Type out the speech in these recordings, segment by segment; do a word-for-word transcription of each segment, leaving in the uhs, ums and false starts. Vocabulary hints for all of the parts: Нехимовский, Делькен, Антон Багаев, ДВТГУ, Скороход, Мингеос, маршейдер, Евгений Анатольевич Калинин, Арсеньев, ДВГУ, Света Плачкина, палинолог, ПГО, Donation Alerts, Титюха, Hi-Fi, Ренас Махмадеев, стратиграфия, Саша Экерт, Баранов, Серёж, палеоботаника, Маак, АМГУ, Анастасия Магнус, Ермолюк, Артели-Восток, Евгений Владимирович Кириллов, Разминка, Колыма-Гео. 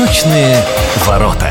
Восточные ворота.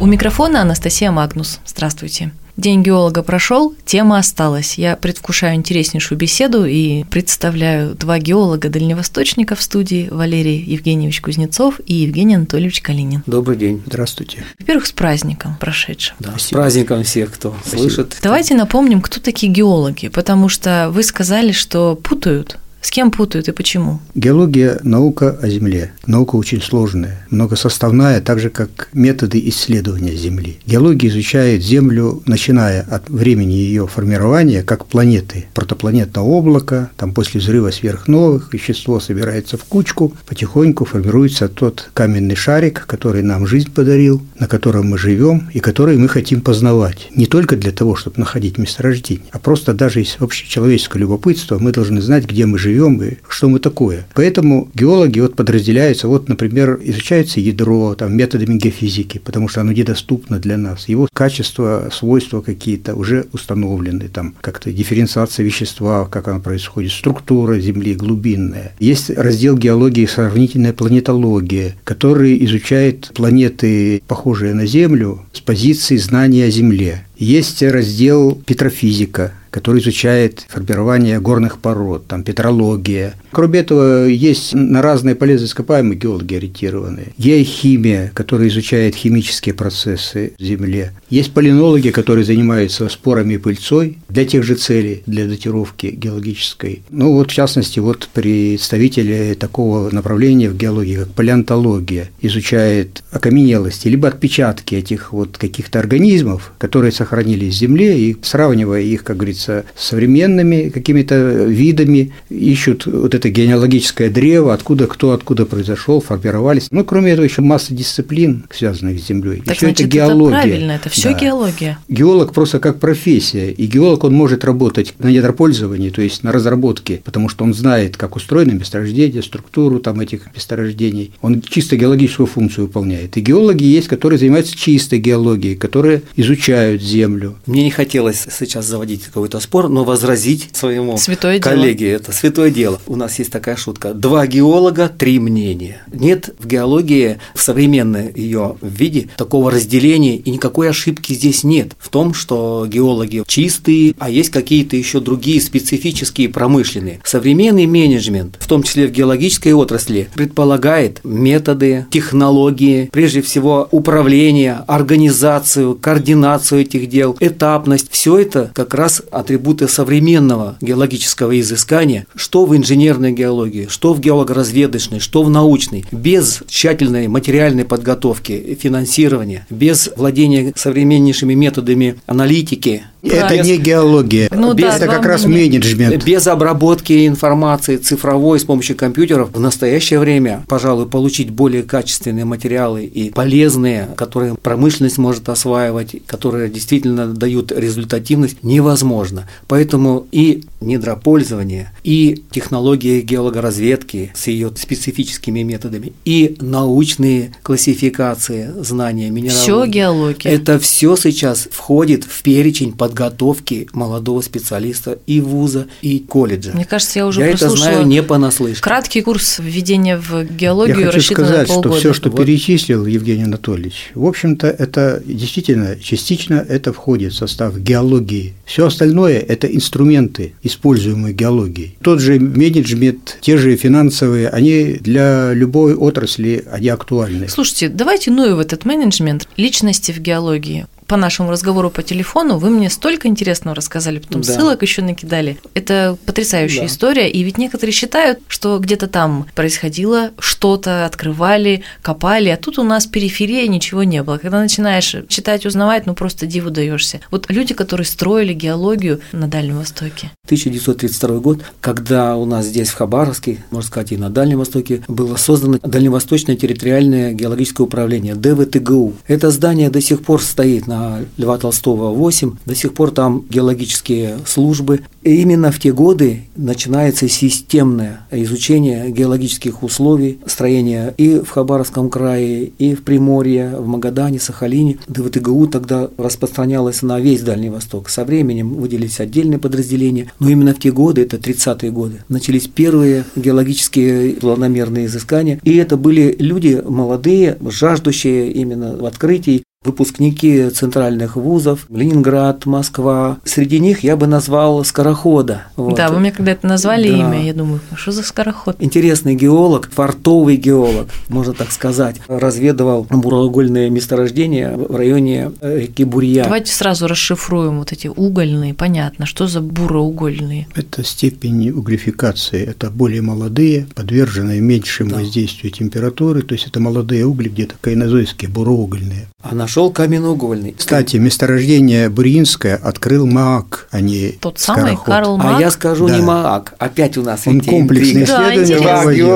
У микрофона Анастасия Магнус. Здравствуйте. День геолога прошел, тема осталась. Я предвкушаю интереснейшую беседу и представляю два геолога-дальневосточника в студии: Валерий Евгеньевич Кузнецов и Евгений Анатольевич Калинин. Добрый день, здравствуйте. Во-первых, с праздником прошедшим. Да, спасибо. С праздником всех, кто спасибо. Слышит. Давайте напомним, кто такие геологи, потому что вы сказали, что путают. С кем путают и почему? Геология – наука о Земле. Наука очень сложная, многосоставная, так же, как методы исследования Земли. Геология изучает Землю, начиная от времени ее формирования, как планеты, протопланетного облака, там после взрыва сверхновых вещество собирается в кучку, потихоньку формируется тот каменный шарик, который нам жизнь подарил, на котором мы живем и который мы хотим познавать. Не только для того, чтобы находить месторождение, а просто даже из общечеловеческого любопытства мы должны знать, где мы живем. живем и что мы такое. Поэтому геологи вот подразделяются, вот, например, изучается ядро там, методами геофизики, потому что оно недоступно для нас. Его качества, свойства какие-то уже установлены, там как-то дифференциация вещества, как она происходит, структура Земли глубинная. Есть раздел геологии «Сравнительная планетология», который изучает планеты, похожие на Землю, с позиции знания о Земле. Есть раздел «Петрофизика», который изучает формирование горных пород, там, петрология. Кроме этого, есть на разные полезные ископаемые геологи ориентированные. Геохимия, которая изучает химические процессы в Земле. Есть палинологи, которые занимаются спорами и пыльцой для тех же целей, для датировки геологической. Ну вот, в частности, вот представители такого направления в геологии, как палеонтология, изучает окаменелости, либо отпечатки этих вот каких-то организмов, которые сохранились в Земле, и сравнивая их, как говорится, с современными какими-то видами, ищут вот это генеалогическое древо, откуда кто, откуда произошел, формировались. Ну, кроме этого, еще масса дисциплин, связанных с Землей. Так, еще значит, это геология. Это правильно, это все да. геология. Геолог просто как профессия, и геолог, он может работать на недропользовании, то есть на разработке, потому что он знает, как устроено месторождение, структуру там этих месторождений. Он чисто геологическую функцию выполняет. И геологи есть, которые занимаются чистой геологией, которые изучают Землю. Мне не хотелось сейчас заводить какой-то спор, но возразить своему святое коллеге дело. Это святое дело. У нас есть такая шутка: два геолога, три мнения. Нет в геологии, в современном ее виде, такого разделения, и никакой ошибки здесь нет в том, что геологи чистые, а есть какие-то еще другие специфические промышленные. Современный менеджмент, в том числе в геологической отрасли, предполагает методы, технологии, прежде всего управление, организацию, координацию этих дел, этапность. Все это как раз атрибуты современного геологического изыскания, что в инженерной геологии, что в геологоразведочной, что в научной, без тщательной материальной подготовки, финансирования, без владения современнейшими методами аналитики. Это без, не геология, ну, без, да, это как раз менеджмент. Без обработки информации цифровой с помощью компьютеров в настоящее время, пожалуй, получить более качественные материалы и полезные, которые промышленность может осваивать, которые действительно дают результативность, невозможно. Поэтому и недропользование, и технологии геологоразведки с ее специфическими методами, и научные классификации знания минералов. Все геология. Это все сейчас входит в перечень подготовки молодого специалиста и вуза, и колледжа. Мне кажется, я уже я это знаю не понаслышке. Краткий курс введения в геологию. Я хочу сказать, что все, что вот. перечислил Евгений Анатольевич, в общем-то, это действительно частично это входит в состав геологии. Все остальное – это инструменты, используемые геологией. Тот же менеджмент, те же финансовые, они для любой отрасли они актуальны. Слушайте, давайте ну и в этот менеджмент личности в геологии. По нашему разговору по телефону вы мне столько интересного рассказали, потом да. ссылок еще накидали. Это потрясающая да. история, и ведь некоторые считают, что где-то там происходило что-то, открывали, копали, а тут у нас периферия, ничего не было. Когда начинаешь читать, узнавать, ну просто диву даешься. Вот люди, которые строили геологию на Дальнем Востоке. тысяча девятьсот тридцать второй год, когда у нас здесь в Хабаровске, можно сказать, и на Дальнем Востоке, было создано Дальневосточное территориальное геологическое управление, Дэ Вэ Тэ Гэ У. Это здание до сих пор стоит на Льва Толстого, восемь, до сих пор там геологические службы. И именно в те годы начинается системное изучение геологических условий, строения и в Хабаровском крае, и в Приморье, в Магадане, Сахалине. ДВТГУ тогда распространялось на весь Дальний Восток. Со временем выделились отдельные подразделения, Но именно в те годы, это тридцатые годы, начались первые геологические планомерные изыскания. И это были люди молодые, жаждущие именно открытий, выпускники центральных вузов, Ленинград, Москва. Среди них я бы назвал Скорохода. Вот. Да, вы мне когда это назвали да. имя, я думаю, что за Скороход? Интересный геолог, фартовый геолог, можно так сказать, разведывал буроугольные месторождения в районе реки Бурья. Давайте сразу расшифруем вот эти угольные, понятно, что за буроугольные? Это степень углификации, это более молодые, подверженные меньшему да. воздействию температуры, то есть это молодые угли, где-то кайнозойские, буроугольные. Нашел каменноугольный. Кстати, месторождение бурьинское открыл Маак, а не тот самый Скороход. Карл Маак. А я скажу да. не Маак, опять у нас он комплексные исследования да, проводил.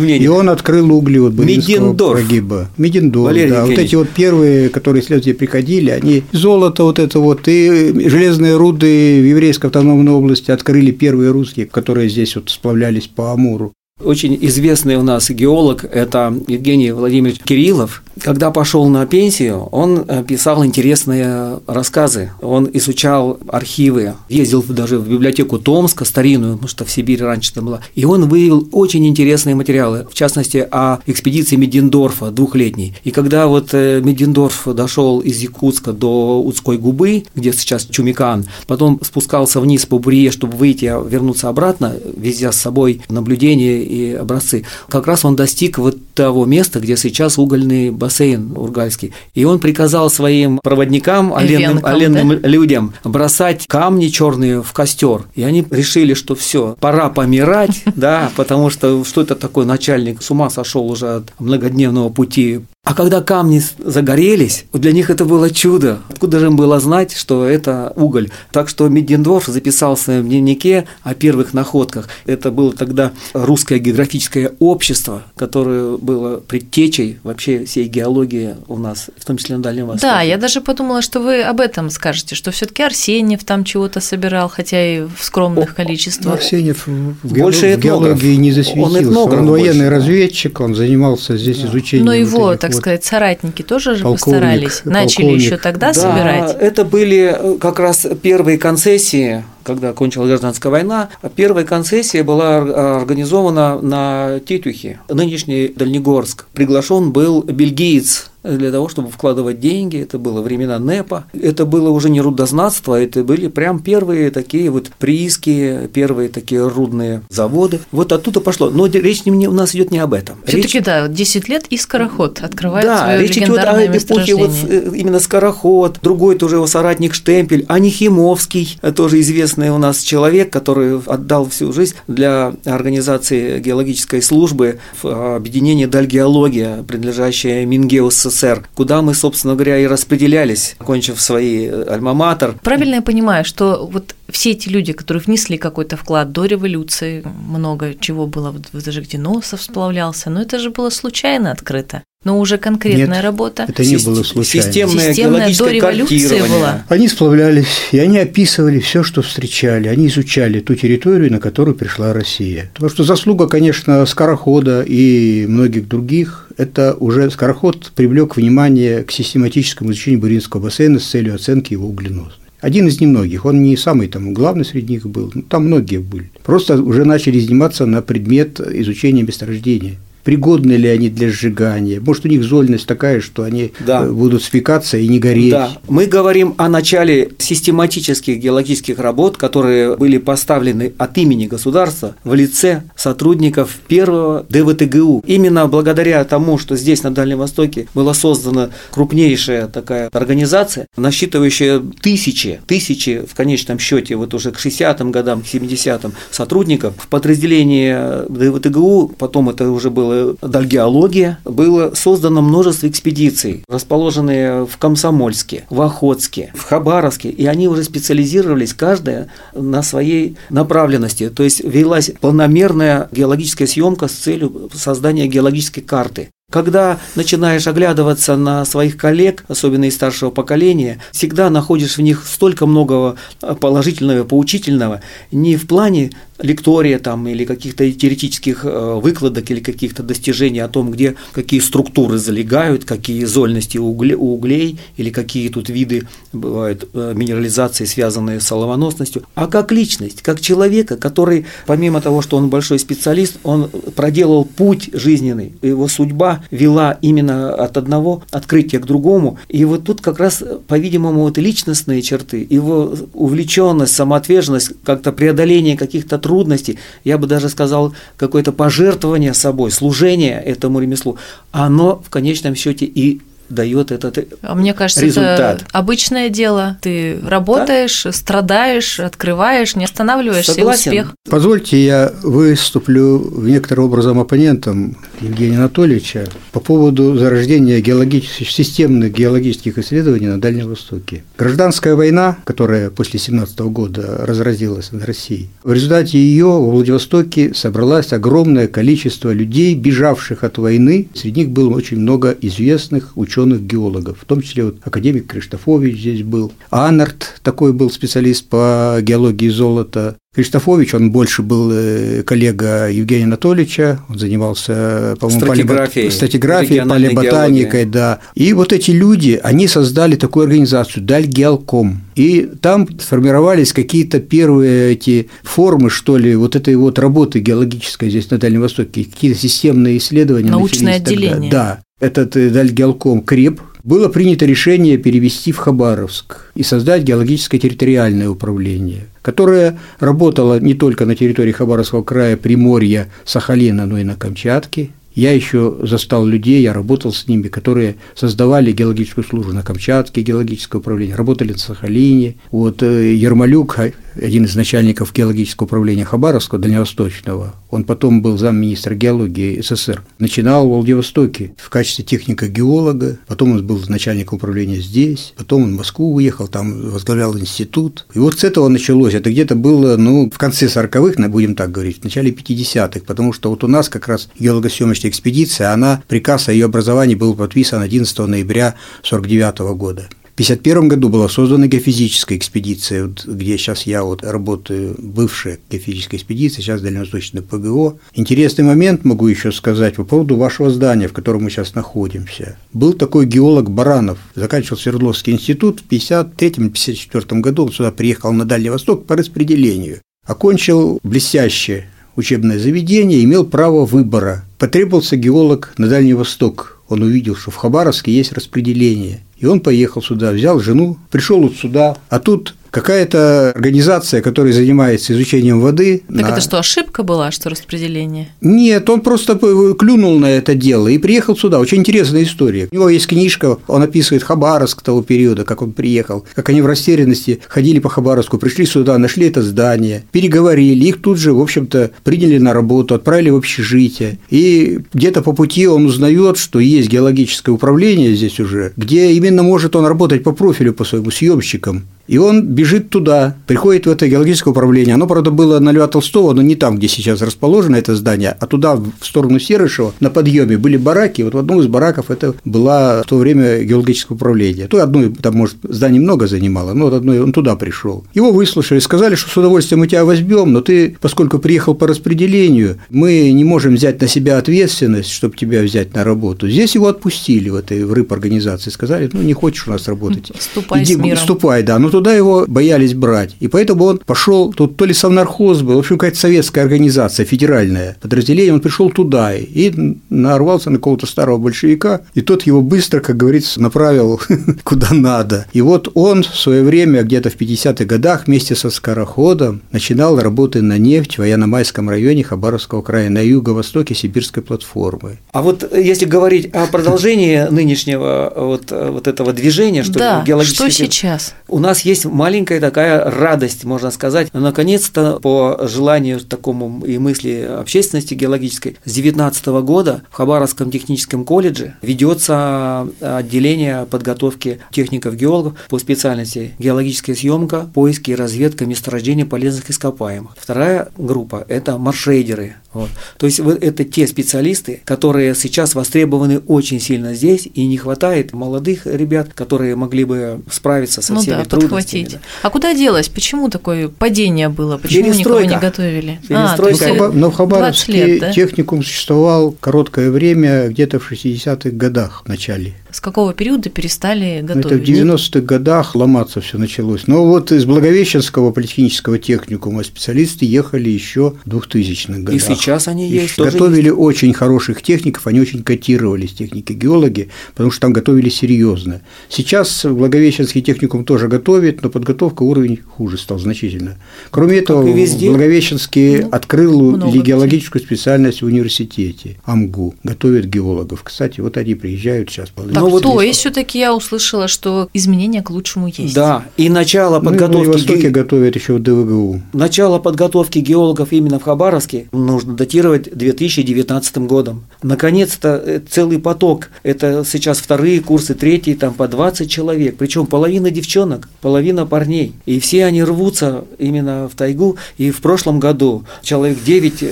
Да. И он открыл угли вот бурьинского прогиба. Мединдорф. Да. Вот эти вот первые, которые исследователи приходили, они золото вот это вот и железные руды в Еврейской автономной области открыли первые русские, которые здесь вот сплавлялись по Амуру. Очень известный у нас геолог – это Евгений Владимирович Кириллов. Когда пошел на пенсию, он писал интересные рассказы. Он изучал архивы, ездил даже в библиотеку Томска, старинную, потому что в Сибири раньше там была. И он выявил очень интересные материалы, в частности, о экспедиции Мединдорфа двухлетней. И когда вот Мединдорф дошел из Якутска до Удской губы, где сейчас Чумикан, потом спускался вниз по Бурье, чтобы выйти, а вернуться обратно, везя с собой наблюдения и образцы, как раз он достиг вот того места, где сейчас угольный бассейн ургальский. И он приказал своим проводникам, аленным, аленным да? людям, бросать камни черные в костер. И они решили, что все, пора помирать, да, потому что что это такое, начальник с ума сошел уже от многодневного пути. А когда камни загорелись, для них это было чудо. Откуда же им было знать, что это уголь? Так что Мендендорф записал в своем дневнике о первых находках. Это было тогда Русское географическое общество, которое было предтечей вообще всей геологии у нас, в том числе на Дальнем Востоке. Да, я даже подумала, что вы об этом скажете, что все-таки Арсеньев там чего-то собирал, хотя и в скромных о, количествах. Арсеньев в, геолог, в геологии не засветился. Он, он военный больше. разведчик, он занимался здесь да. изучением. Но его, так вот. сказать, соратники тоже же постарались, полковник. начали еще тогда да, собирать. Это были как раз первые концессии, когда кончилась гражданская война. Первая концессия была организована на Титюхе, нынешний Дальнегорск. Приглашен был бельгиец для того, чтобы вкладывать деньги. Это было времена НЭПа. Это было уже не рудознатство, это были прям первые такие вот прииски, первые такие рудные заводы. Вот оттуда пошло. Но речь не, у нас идет не об этом. Все-таки речь... да, десять лет и Скороход открывает да, свое легендарное месторождение. Да, речь идет о эпохе вот именно Скороход, другой тоже его соратник Штемпель, а Нехимовский, тоже известный у нас человек, который отдал всю жизнь для организации геологической службы в объединении Дальгеология, принадлежащее Мингеосу, куда мы, собственно говоря, и распределялись, окончив свои альма-матер. Правильно я понимаю, что вот все эти люди, которые внесли какой-то вклад до революции, много чего было, даже где Носов сплавлялся, но это же было случайно открыто. Но уже конкретная Нет, работа. Это не Сист... было случайно. Системная, Системная до революции была. Они сплавлялись, и они описывали все, что встречали. Они изучали ту территорию, на которую пришла Россия. Потому что заслуга, конечно, Скорохода и многих других, это уже Скороход привлек внимание к систематическому изучению Буринского бассейна с целью оценки его угленосности. Один из немногих, он не самый там главный среди них был, но там многие были. Просто уже начали заниматься на предмет изучения месторождения. Пригодны ли они для сжигания? Может, у них зольность такая, что они да. будут свекаться и не гореть? Да. Мы говорим о начале систематических геологических работ, которые были поставлены от имени государства в лице сотрудников первого ДВТГУ. Именно благодаря тому, что здесь, на Дальнем Востоке, была создана крупнейшая такая организация, насчитывающая тысячи, тысячи в конечном счете, вот уже к шестидесятым годам, к семидесятым сотрудников в подразделении ДВТГУ, потом это уже было Дальгеология, было создано множество экспедиций, расположенные в Комсомольске, в Охотске, в Хабаровске, и они уже специализировались, каждая на своей направленности, то есть велась планомерная геологическая съемка с целью создания геологической карты. Когда начинаешь оглядываться на своих коллег, особенно из старшего поколения, всегда находишь в них столько многого положительного, поучительного, не в плане лектория там, или каких-то теоретических выкладок, или каких-то достижений о том, где какие структуры залегают, какие зольности у углей, или какие тут виды бывают минерализации, связанные с оловоносностью, а как личность, как человека, который, помимо того, что он большой специалист, он проделал путь жизненный, его судьба вела именно от одного открытия к другому. И вот тут как раз, по-видимому, вот личностные черты, его увлеченность, самоотверженность, как-то преодоление каких-то трудностей, я бы даже сказал, какое-то пожертвование собой, служение этому ремеслу, оно в конечном счете и дает этот результат. А мне кажется, результат. Это обычное дело. Ты работаешь, да? Страдаешь, открываешь, не останавливаешься, согласен. И успех. Позвольте, я выступлю некоторым образом оппонентом Евгения Анатольевича по поводу зарождения геологических, системных геологических исследований на Дальнем Востоке. Гражданская война, которая после семнадцатого года разразилась в России, в результате ее во Владивостоке собралось огромное количество людей, бежавших от войны. Среди них было очень много известных ученых, геологов, в том числе вот академик Криштофович здесь был, Анарт такой был специалист по геологии золота. Криштофович, он больше был коллега Евгения Анатольевича, он занимался, по-моему, стратиграфией, палеоботаникой, да. И вот эти люди, они создали такую организацию «Дальгеолком», и там сформировались какие-то первые эти формы, что ли, вот этой вот работы геологической здесь на Дальнем Востоке, какие-то системные исследования. Научное отделение. Да. Этот Дальгелком креп, было принято решение перевести в Хабаровск и создать геологическое территориальное управление, которое работало не только на территории Хабаровского края, Приморья, Сахалина, но и на Камчатке. Я еще застал людей, я работал с ними, которые создавали геологическую службу на Камчатке, геологическое управление, работали на Сахалине. Вот Ермолюк, один из начальников геологического управления Хабаровского, дальневосточного, он потом был замминистра геологии СССР, начинал в Владивостоке в качестве техника-геолога, потом он был начальником управления здесь, потом он в Москву уехал, там возглавлял институт. И вот с этого началось, это где-то было, ну, в конце сороковых, будем так говорить, в начале пятидесятых, потому что вот у нас как раз геолого-съемочная экспедиция, она, приказ о ее образовании был подписан одиннадцатого ноября сорок девятого года. В тысяча девятьсот пятьдесят первом году была создана геофизическая экспедиция, вот, где сейчас я вот работаю, бывшая геофизическая экспедиция, сейчас дальневосточное ПГО. Интересный момент могу еще сказать по поводу вашего здания, в котором мы сейчас находимся. Был такой геолог Баранов, заканчивал Свердловский институт в пятьдесят третьем — пятьдесят четвёртом году, он сюда приехал на Дальний Восток по распределению, окончил блестяще учебное заведение, имел право выбора. Потребовался геолог на Дальний Восток. Он увидел, что в Хабаровске есть распределение. И он поехал сюда, взял жену, пришел вот сюда, а тут какая-то организация, которая занимается изучением воды. Так на... это что, ошибка была, что распределение? Нет, он просто клюнул на это дело и приехал сюда. Очень интересная история. У него есть книжка, он описывает Хабаровск того периода, как он приехал, как они в растерянности ходили по Хабаровску, пришли сюда, нашли это здание, переговорили, их тут же, в общем-то, приняли на работу, отправили в общежитие. И где-то по пути он узнает, что есть геологическое управление здесь уже, где именно может он работать по профилю, по своему съемщикам. И он бежит туда, приходит в это геологическое управление. Оно, правда, было на Льва Толстого, но не там, где сейчас расположено это здание, а туда, в сторону Серышева, на подъеме были бараки. Вот в одном из бараков это было в то время геологическое управление. То одно, там, может, здание много занимало, но вот одно, он туда пришел. Его выслушали, сказали, что с удовольствием мы тебя возьмем, но ты, поскольку приехал по распределению, мы не можем взять на себя ответственность, чтобы тебя взять на работу. Здесь его отпустили в этой в РЫП-организации, сказали, ну, не хочешь у нас работать. Ступай иди, с миром. Ступай, да, ну, туда его боялись брать, и поэтому он пошел, тут то ли совнархоз был, в общем, какая-то советская организация, федеральное подразделение, он пришел туда и нарвался на какого-то старого большевика, и тот его быстро, как говорится, направил куда надо. И вот он в свое время, где-то в пятидесятых годах, вместе со Скороходом начинал работы на нефть в Военно-Майском районе Хабаровского края, на юго-востоке Сибирской платформы. А вот если говорить о продолжении нынешнего вот, вот этого движения, что да, геологически... что сейчас? У нас нас есть маленькая такая радость, можно сказать. Наконец-то, по желанию такому и мысли общественности геологической, с девятнадцатого года в Хабаровском техническом колледже ведется отделение подготовки техников-геологов по специальности геологическая съемка, поиски и разведка месторождения полезных ископаемых. Вторая группа – это маршейдеры. Вот. То есть вот это те специалисты, которые сейчас востребованы очень сильно здесь, и не хватает молодых ребят, которые могли бы справиться со ну всеми да, трудностями. Да. А куда делось? Почему такое падение было? Почему никого не готовили? А, то есть но в Хабаровске да? техникум существовал короткое время, где-то в шестидесятых годах в начале. С какого периода перестали готовить? Это в девяностых годах ломаться все началось. Но вот из Благовещенского политехнического техникума специалисты ехали еще в двухтысячных годах. И сейчас они и есть. Готовили есть. Очень хороших техников, они очень котировались, техники-геологи, потому что там готовили серьезно. Сейчас Благовещенский техникум тоже готовит, но подготовка, уровень хуже стал значительно. Кроме этого, Благовещенский ну, открыл геологическую где. специальность в университете АМГУ, готовят геологов. Кстати, вот они приезжают сейчас половину. Ну, вот то есть все-таки я услышала, что изменения к лучшему есть. Да, и начало подготовки. Ну, в Востоке ге... готовят еще в ДВГУ. Начало подготовки геологов именно в Хабаровске нужно датировать две тысячи девятнадцатым годом. Наконец-то целый поток. Это сейчас вторые курсы, третьи, там по двадцать человек. Причем половина девчонок, половина парней. И все они рвутся именно в тайгу. И в прошлом году человек девять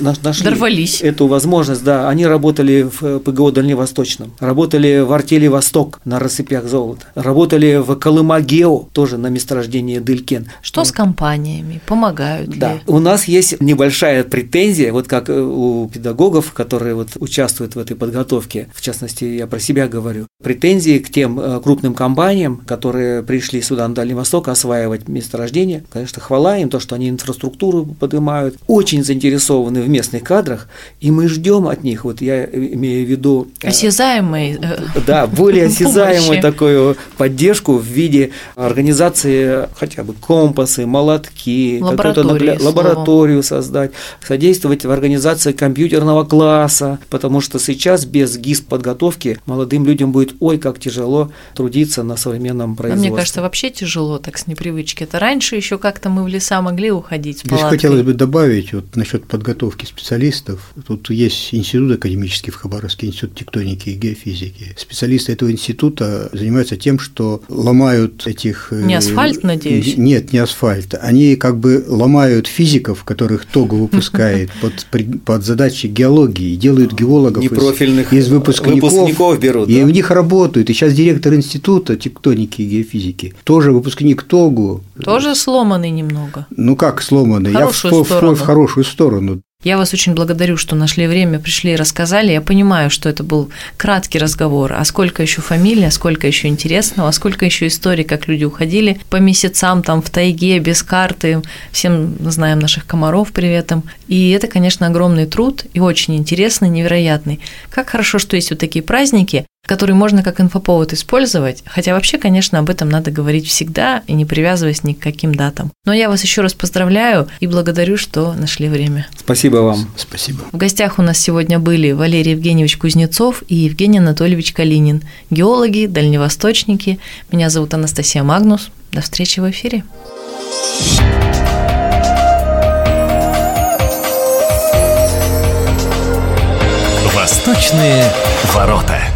нашли Дорвались. эту возможность. Да, они работали в ПГО Дальневосточном, работали в Артели-Восток на рассыпях золота, работали в Колыма-Гео, тоже на месторождении Делькен. Что с компаниями? Помогают да. ли? У нас есть небольшая претензия, вот как у педагогов, которые вот участвуют в этой подготовке, в частности, я про себя говорю, претензии к тем крупным компаниям, которые пришли сюда на Дальний Восток осваивать месторождение. Конечно, хвала им, то, что они инфраструктуру поднимают, очень заинтересованы в местных кадрах, и мы ждем от них, вот я имею в виду… Осязаемые… Да, более осязаемую такую поддержку в виде организации хотя бы компасы, молотки, лабораторию, лабораторию создать, содействовать в организации компьютерного класса, потому что сейчас без ГИС-подготовки молодым людям будет ой, как тяжело трудиться на современном производстве. Но мне кажется, вообще тяжело так с непривычки. Это раньше еще как-то мы в леса могли уходить в палатки. Здесь хотелось бы добавить вот насчет подготовки специалистов. Тут есть институт академический в Хабаровске, институт тектоники и геофизики. Специалисты этого института занимаются тем, что ломают этих… Не асфальт, надеюсь? Нет, не асфальт. Они как бы ломают физиков, которых ТОГУ выпускает под, под задачи геологии, делают геологов из, из выпускников, выпускников берут, и да? у них работают. И сейчас директор института тектоники и геофизики тоже выпускник ТОГУ. Тоже сломанный немного. Ну как сломанный? Хорошую Я в, в, в хорошую сторону. Я вас очень благодарю, что нашли время, пришли и рассказали. Я понимаю, что это был краткий разговор. А сколько еще фамилий, а сколько еще интересного, а сколько еще историй, как люди уходили по месяцам там в тайге, без карты. Всем знаем наших комаров, привет им. И это, конечно, огромный труд и очень интересный, невероятный. Как хорошо, что есть вот такие праздники, который можно как инфоповод использовать, хотя вообще, конечно, об этом надо говорить всегда и не привязываясь ни к каким датам. Но я вас еще раз поздравляю и благодарю, что нашли время. Спасибо вам. Спасибо. В гостях у нас сегодня были Валерий Евгеньевич Кузнецов и Евгений Анатольевич Калинин, геологи, дальневосточники. Меня зовут Анастасия Магнус. До встречи в эфире. Восточные ворота.